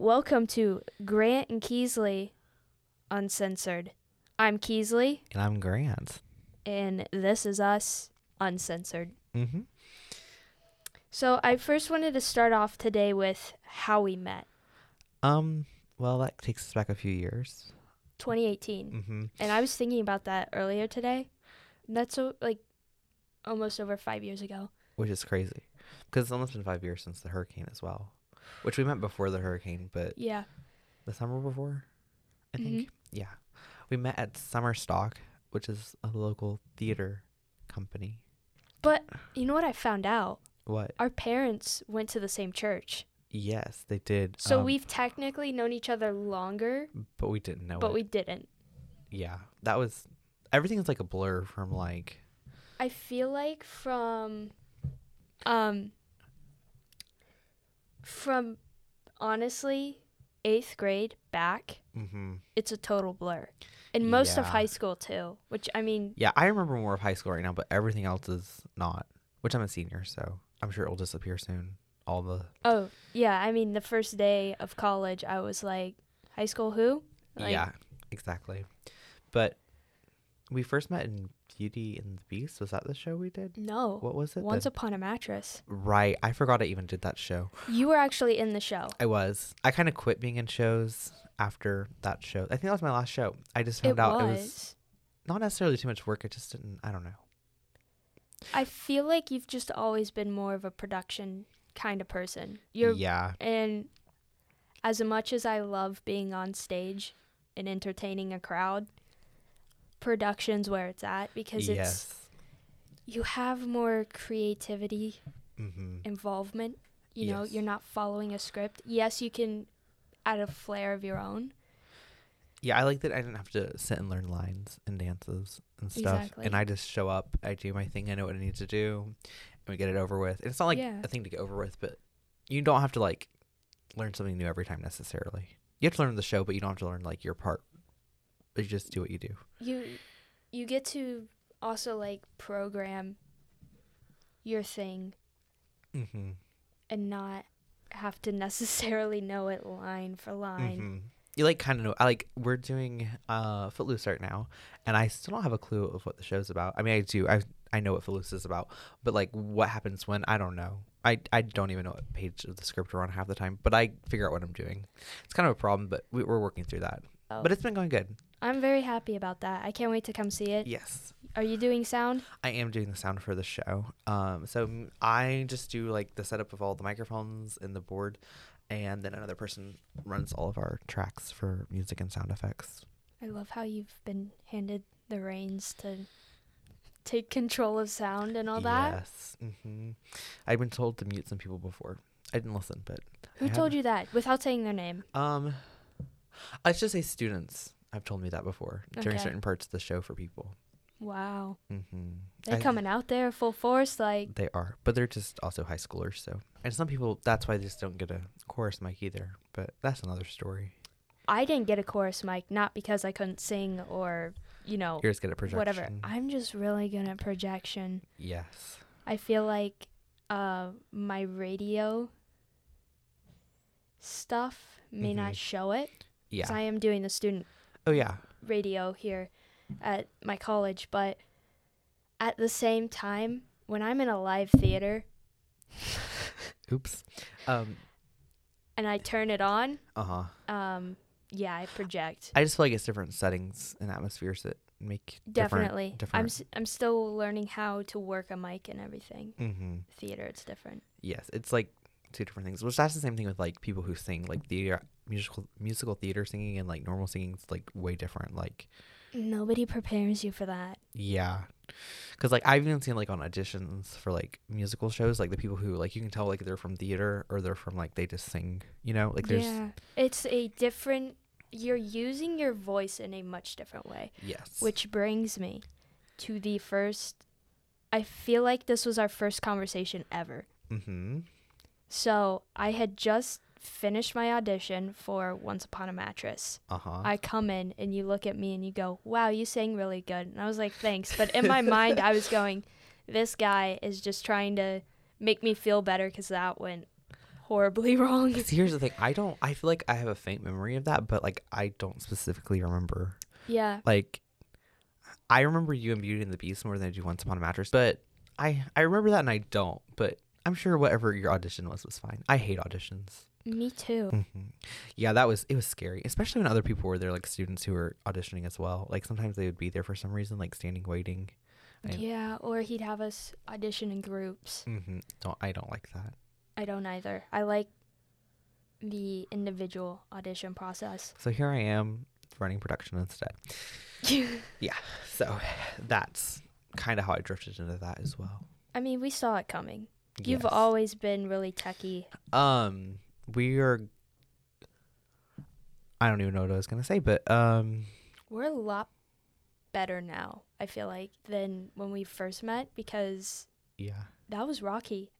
Welcome to Grant and Keesley Uncensored. I'm Keesley. And I'm Grant. And this is us, Uncensored. Mm-hmm. So I first wanted to start off today with how we met. Well, that takes us back a few years. 2018. Mm-hmm. And I was thinking about that earlier today. That's almost over 5 years ago. Which is crazy. Because it's almost been 5 years since the hurricane as well. Which we met before the hurricane, but yeah, the summer before, I think. Mm-hmm. Yeah. We met at Summer Stock, which is a local theater company. But you know what I found out? What? Our parents went to the same church. Yes, they did. So we've technically known each other longer. But we didn't know. But we didn't. Yeah. That was, everything is like a blur from like. I feel like from honestly 8th grade back, mm-hmm. It's a total blur, and most of high school too, which I mean, yeah, I remember more of high school right now, but everything else is not, which I'm a senior, so I'm sure it'll disappear soon. Oh yeah, I mean the first day of college I was like, high school who? Like, yeah, exactly. But we first met in Beauty and the Beast. Was that the show we did? No. What was it? Once Upon a Mattress. Right. I forgot I even did that show. You were actually in the show. I was. I kind of quit being in shows after that show. I think that was my last show. I just found out it was not necessarily too much work. It just didn't, I don't know. I feel like you've just always been more of a production kind of person. Yeah. And as much as I love being on stage and entertaining a crowd, production's where it's at, because it's you have more creativity, mm-hmm. involvement, you know, you're not following a script. Yes, you can add a flair of your own. Yeah, I like that I didn't have to sit and learn lines and dances and stuff. Exactly. And I just show up, I do my thing, I know what I need to do, and we get it over with. And it's not like a thing to get over with, but you don't have to like learn something new every time necessarily. You have to learn the show, but you don't have to learn like your part. You just do what you do. You get to also like program your thing, mm-hmm. and not have to necessarily know it line for line. Mm-hmm. You like kind of know. We're doing Footloose right now, and I still don't have a clue of what the show's about. I mean, I do. I know what Footloose is about, but like what happens when, I don't know. I don't even know what page of the script we're on half the time, but I figure out what I'm doing. It's kind of a problem, but we're working through that. Oh. But it's been going good. I'm very happy about that. I can't wait to come see it. Yes. Are you doing sound? I am doing the sound for the show. So I just do like the setup of all the microphones and the board, and then another person runs all of our tracks for music and sound effects. I love how you've been handed the reins to take control of sound and all that. Yes. Mm-hmm. I've been told to mute some people before. I didn't listen, but who told you that without saying their name? I should say students. I've told me that before during certain parts of the show for people. Wow. Mm-hmm. They're coming out there full force. Like they are, but they're just also high schoolers. So, and some people, that's why they just don't get a chorus mic either, but that's another story. I didn't get a chorus mic, not because I couldn't sing or, you're just good at projection. Whatever. I'm just really good at projection. Yes. I feel like my radio stuff may not show it. Yeah. Because I am doing the student radio here at my college, but at the same time, when I'm in a live theater, oops, and I turn it on, I project. I just feel like it's different settings and atmospheres that make definitely different. I'm still learning how to work a mic and everything. Mm-hmm. Theater, it's different. Yes, it's like two different things, which that's the same thing with like people who sing, like theater. Musical theater singing and like normal singing is like way different. Like nobody prepares you for that. Yeah, because like I've even seen like on auditions for like musical shows, like the people who like you can tell like they're from theater or they're from like they just sing. There's it's a different. You're using your voice in a much different way. Yes, which brings me to the first. I feel like this was our first conversation ever. Mm-hmm. So I had just finished my audition for Once Upon a Mattress. I come in and you look at me and you go, wow, you sang really good. And I was like, thanks. But in my mind, I was going, this guy is just trying to make me feel better because that went horribly wrong. See, here's the thing. I feel like I have a faint memory of that, but like I don't specifically remember. Yeah. Like I remember you in Beauty and the Beast more than I do Once Upon a Mattress, but I remember that and I don't, but I'm sure whatever your audition was fine. I hate auditions. Me too. Mm-hmm. Yeah, it was scary, especially when other people were there, like students who were auditioning as well. Like sometimes they would be there for some reason, like standing waiting. Yeah, or he'd have us audition in groups. Mm-hmm. I don't like that. I don't either. I like the individual audition process. So here I am running production instead. Yeah, so that's kind of how I drifted into that as well. I mean, we saw it coming. Yes. You've always been really techie. I don't even know what I was going to say, but we're a lot better now, I feel like, than when we first met, because yeah, that was rocky.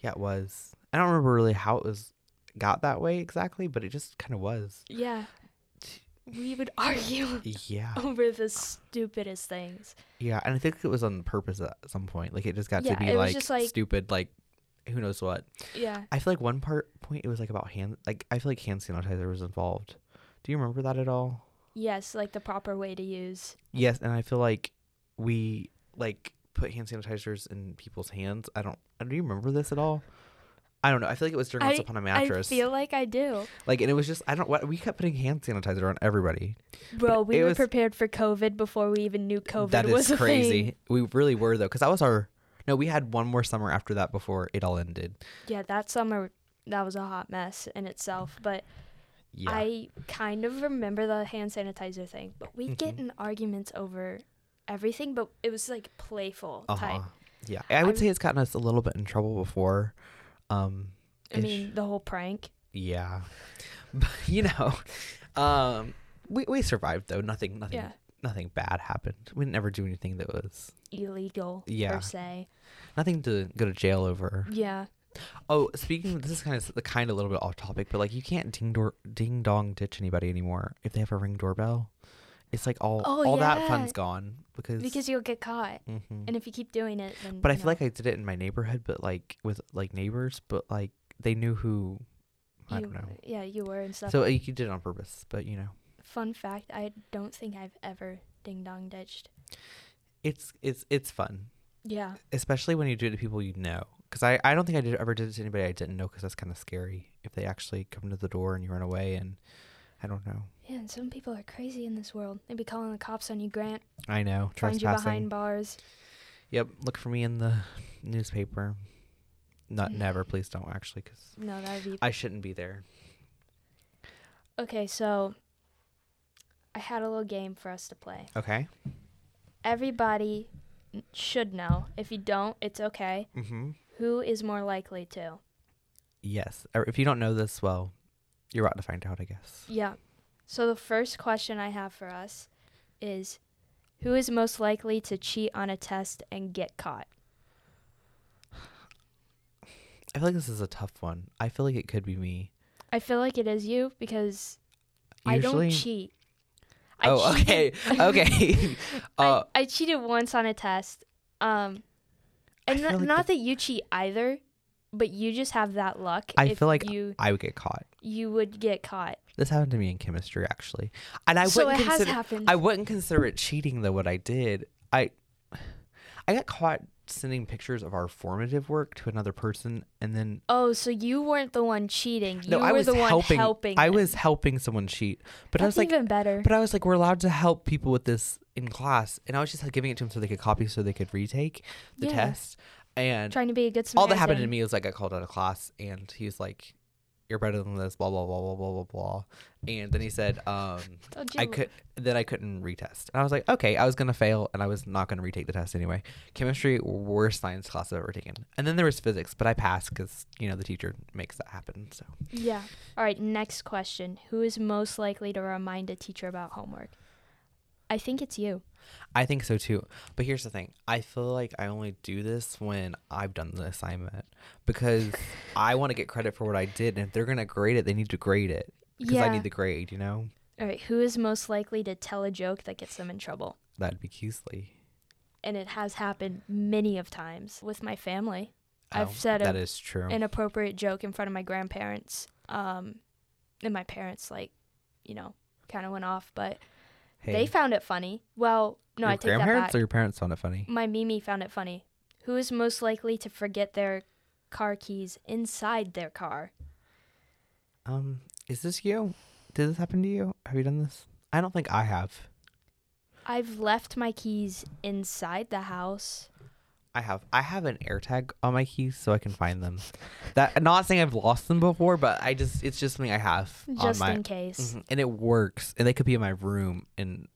Yeah, it was. I don't remember really how it got that way exactly, but it just kind of was. Yeah. We would argue over the stupidest things. Yeah, and I think it was on purpose at some point. Like, it just got to be, like, stupid, like, who knows what. Yeah. I feel like point, it was, like, about hand... Like, I feel like hand sanitizer was involved. Do you remember that at all? Yes, like, the proper way to use. Yes, and I feel like we, like, put hand sanitizers in people's hands. Do you remember this at all? I don't know. I feel like it was during Once Upon a Mattress. I feel like I do. Like, and it was just, we kept putting hand sanitizer on everybody. Bro, we were prepared for COVID before we even knew COVID was a thing. That is crazy. We really were, though, because we had one more summer after that before it all ended. Yeah, that summer, that was a hot mess in itself, but yeah. I kind of remember the hand sanitizer thing, but we'd get in arguments over everything, but it was, like, playful type. Yeah, I would say it's gotten us a little bit in trouble before. The whole prank. Yeah. But, we survived, though. Nothing bad happened. We didn't ever do anything that was illegal per se. Nothing to go to jail over. Yeah. Oh, speaking of, this is kind of a little bit off topic, but like you can't ding dong ditch anybody anymore if they have a Ring doorbell. It's like that fun's gone because you'll get caught, and if you keep doing it, then. But I feel like I did it in my neighborhood, but like with like neighbors, but like they knew who. I don't know. Yeah, you were and stuff. So you did it on purpose, but you know. Fun fact: I don't think I've ever ding dong ditched. It's fun. Yeah. Especially when you do it to people you know, because I don't think I ever did it to anybody I didn't know, because that's kind of scary if they actually come to the door and you run away and. I don't know. Yeah, and some people are crazy in this world. They'd be calling the cops on you, Grant. I know. Trespassing. Find you behind bars. Yep. Look for me in the newspaper. Never. Please don't, actually, because I shouldn't be there. Okay, so I had a little game for us to play. Okay. Everybody should know. If you don't, it's okay. Mm-hmm. Who is more likely to? Yes. If you don't know this, well... You're about to find out, I guess. Yeah. So the first question I have for us is, who is most likely to cheat on a test and get caught? I feel like this is a tough one. I feel like it could be me. I feel like it is you because I don't cheat. Okay. I cheated once on a test. Not that you cheat either. But you just have that luck. I feel like I would get caught. You would get caught. This happened to me in chemistry, actually. And I wouldn't consider it cheating, though, what I did. I got caught sending pictures of our formative work to another person, and then... Oh, so you weren't the one cheating. You were the one helping. I was helping someone cheat. But that's even better. But I was like, we're allowed to help people with this in class. And I was just giving it to them so they could copy, so they could retake the test. And trying to be a good Samaritan. All that happened to me was like I got called out of class, and he was like, "You're better than this." Blah blah blah blah blah blah blah. And then he said, I couldn't retest. And I was like, okay, I was gonna fail, and I was not gonna retake the test anyway. Chemistry, worst science class I've ever taken. And then there was physics, but I passed because the teacher makes that happen. So yeah. All right. Next question: who is most likely to remind a teacher about homework? I think it's you. I think so too. But here's the thing. I feel like I only do this when I've done the assignment, because I want to get credit for what I did. And if they're going to grade it, they need to grade it, because I need the grade, All right. Who is most likely to tell a joke that gets them in trouble? That'd be Keesley. And it has happened many of times with my family. I've said that is true. Inappropriate joke in front of my grandparents. And my parents, like, you know, kind of went off, but they found it funny. Well, no, I take that back. Your grandparents or your parents found it funny? My Mimi found it funny. Who is most likely to forget their car keys inside their car? Is this you? Did this happen to you? Have you done this? I don't think I have. I've left my keys inside the house. I have an AirTag on my keys so I can find them. That, I'm not saying I've lost them before, but it's just something I have. Just in case. Mm-hmm, and it works. And they could be in my room, and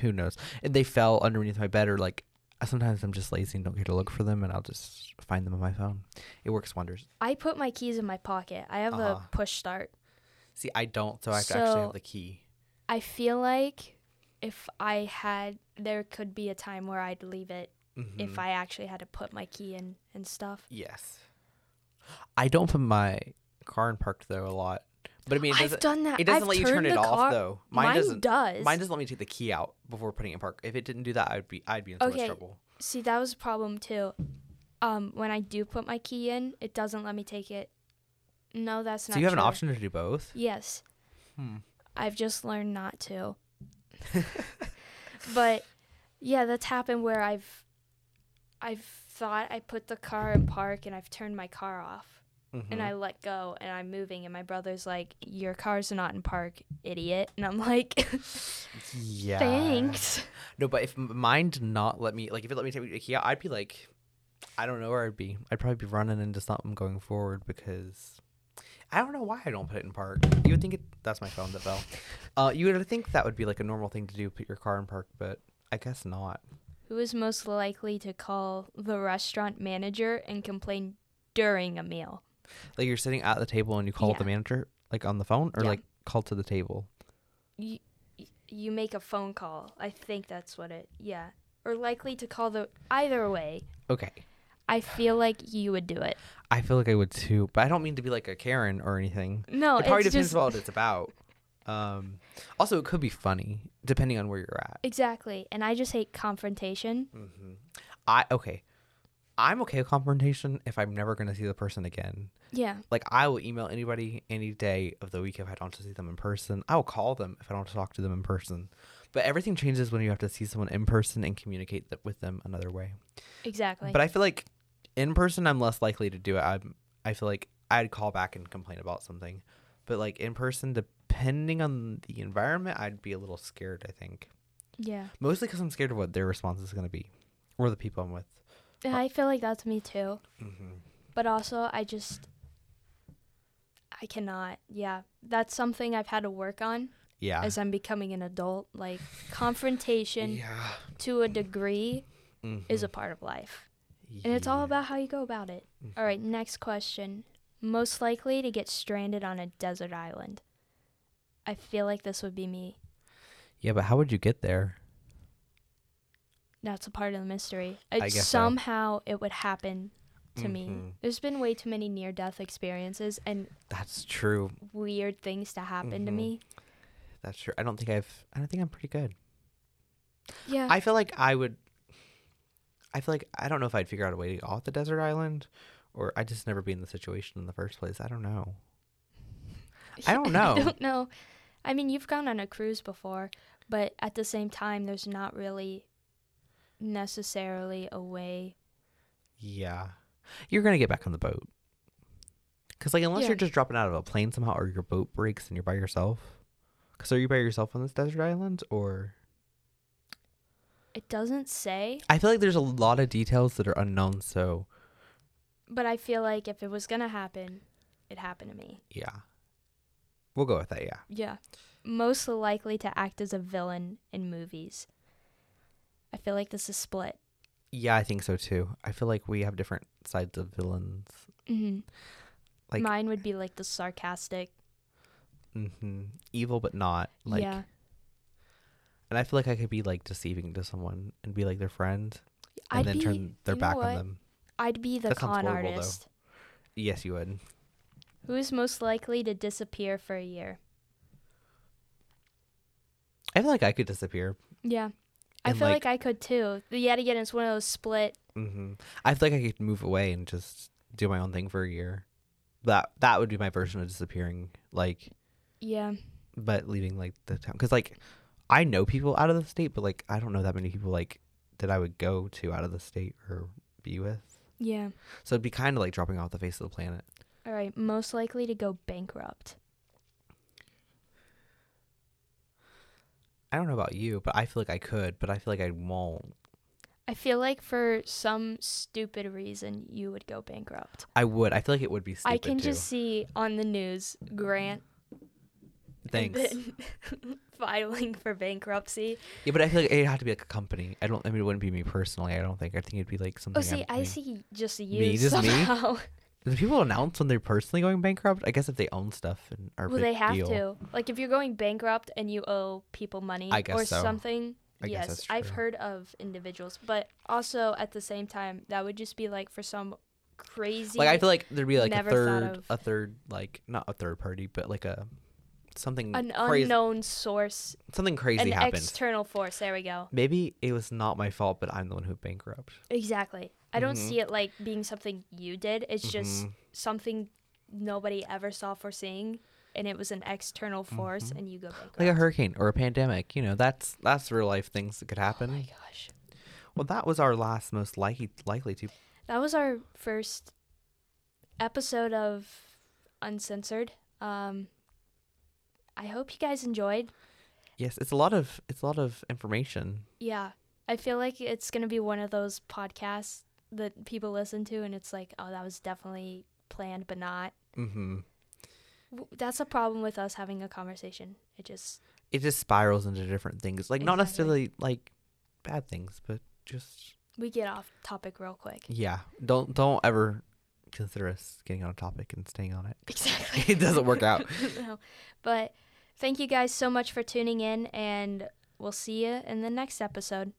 who knows? And they fell underneath my bed, or like sometimes I'm just lazy and don't care to look for them, and I'll just find them on my phone. It works wonders. I put my keys in my pocket. I have a push start. See, I don't, so I actually have the key. I feel like if I had, there could be a time where I'd leave it. Mm-hmm. If I actually had to put my key in and stuff. Yes. I don't put my car in park, though, a lot. But I mean, I've done that. It doesn't let you turn it off, though. Mine doesn't let me take the key out before putting it in park. If it didn't do that, I'd be in so much trouble. See, that was a problem, too. When I do put my key in, it doesn't let me take it. No, that's not true. So you have an option to do both? Yes. I've just learned not to. But, yeah, that's happened where I've thought I put the car in park and I've turned my car off, mm-hmm. and I let go and I'm moving, and my brother's like, your car's not in park, idiot. And I'm like, yeah, thanks. No, but if mine did not let me, like if it let me take the key out, I'd be like, I don't know where I'd be. I'd probably be running into something going forward, because I don't know why I don't put it in park. You would think that's my phone that fell. You would think that would be like a normal thing to do, put your car in park, but I guess not. Who is most likely to call the restaurant manager and complain during a meal? Like you're sitting at the table and you call the manager, like on the phone, or like call to the table? You make a phone call. I think that's what it, Or likely to call either way. Okay. I feel like you would do it. I feel like I would too, but I don't mean to be like a Karen or anything. No, it probably depends on what it's about. Also, it could be funny, depending on where you're at. Exactly. And I just hate confrontation. Mm-hmm. I'm okay with confrontation if I'm never going to see the person again. Yeah. Like, I will email anybody any day of the week if I don't see them in person. I will call them if I don't talk to them in person. But everything changes when you have to see someone in person and communicate with them another way. Exactly. But I feel like in person, I'm less likely to do it. I feel like I'd call back and complain about something. But, like, in person, depending on the environment, I'd be a little scared, I think. Yeah. Mostly because I'm scared of what their response is going to be, or the people I'm with. And I feel like that's me, too. Mm-hmm. But also, I cannot. Yeah. That's something I've had to work on. Yeah. As I'm becoming an adult. Like, confrontation to a degree is a part of life. Yeah. And it's all about how you go about it. Mm-hmm. All right, next question. Most likely to get stranded on a desert island. I feel like this would be me. Yeah, but how would you get there? That's a part of the mystery. Somehow it would happen to me. There's been way too many near-death experiences and that's true. Weird things to happen to me. That's true. I don't think I'm pretty good. Yeah. I don't know if I'd figure out a way to get off the desert island. Or I'd just never be in the situation in the first place. I don't know. I mean, you've gone on a cruise before, but at the same time, there's not really necessarily a way. Yeah. You're going to get back on the boat. Because, like, unless you're just dropping out of a plane somehow or your boat breaks and you're by yourself. Because are you by yourself on this desert island or... It doesn't say. I feel like there's a lot of details that are unknown, so... But I feel like if it was going to happen, it happened to me. Yeah. We'll go with that, yeah. Yeah. Most likely to act as a villain in movies. I feel like this is split. Yeah, I think so, too. I feel like we have different sides of villains. Mm-hmm. Like, mine would be, like, the sarcastic. Mm-hmm. Evil, but not. Like, yeah. And I feel like I could be, like, deceiving to someone and be, like, their friend. And then turn their back on them. I'd be the con artist. Though. Yes, you would. Who is most likely to disappear for a year? I feel like I could disappear. Yeah. And I feel like I could too. Yet again, it's one of those split. Mm-hmm. I feel like I could move away and just do my own thing for a year. That would be my version of disappearing, like, yeah, but leaving like the town, because like I know people out of the state, but like I don't know that many people like that I would go to out of the state or be with. Yeah. So it'd be kind of like dropping off the face of the planet. All right, most likely to go bankrupt. I don't know about you, but I feel like I could, but I feel like I won't. I feel like for some stupid reason you would go bankrupt. I would. I feel like it would be stupid. I can just see on the news Grant filing for bankruptcy. Yeah, but I feel like it'd have to be like a company. I mean, it wouldn't be me personally, I don't think. I think it'd be like something. Oh, see, I see just you. Me, just somehow. Me? Do people announce when they're personally going bankrupt? I guess if they own stuff and are big deal. Well, they have to. Like, if you're going bankrupt and you owe people money or something, yes, I've heard of individuals. But also, at the same time, that would just be, like, for some crazy... Like, I feel like there'd be, like, a third, like, not a third party, but, like, an unknown source. Something crazy happens. An external force. There we go. Maybe it was not my fault, but I'm the one who bankrupt. Exactly. I don't see it like being something you did. It's just something nobody ever saw foreseeing, and it was an external force, and you go bankrupt. Like a hurricane or a pandemic. You know, that's real life things that could happen. Oh my gosh. Well, that was our last most likely to. That was our first episode of Uncensored. I hope you guys enjoyed. Yes, it's a lot of information. Yeah. I feel like it's going to be one of those podcasts that people listen to and it's like, oh, that was definitely planned, but not. Mm-hmm. That's a problem with us having a conversation. It just spirals into different things. Like, not necessarily like bad things, but just... We get off topic real quick. Yeah. Don't ever consider us getting on a topic and staying on it. Exactly. It doesn't work out. No. But thank you guys so much for tuning in, and we'll see you in the next episode.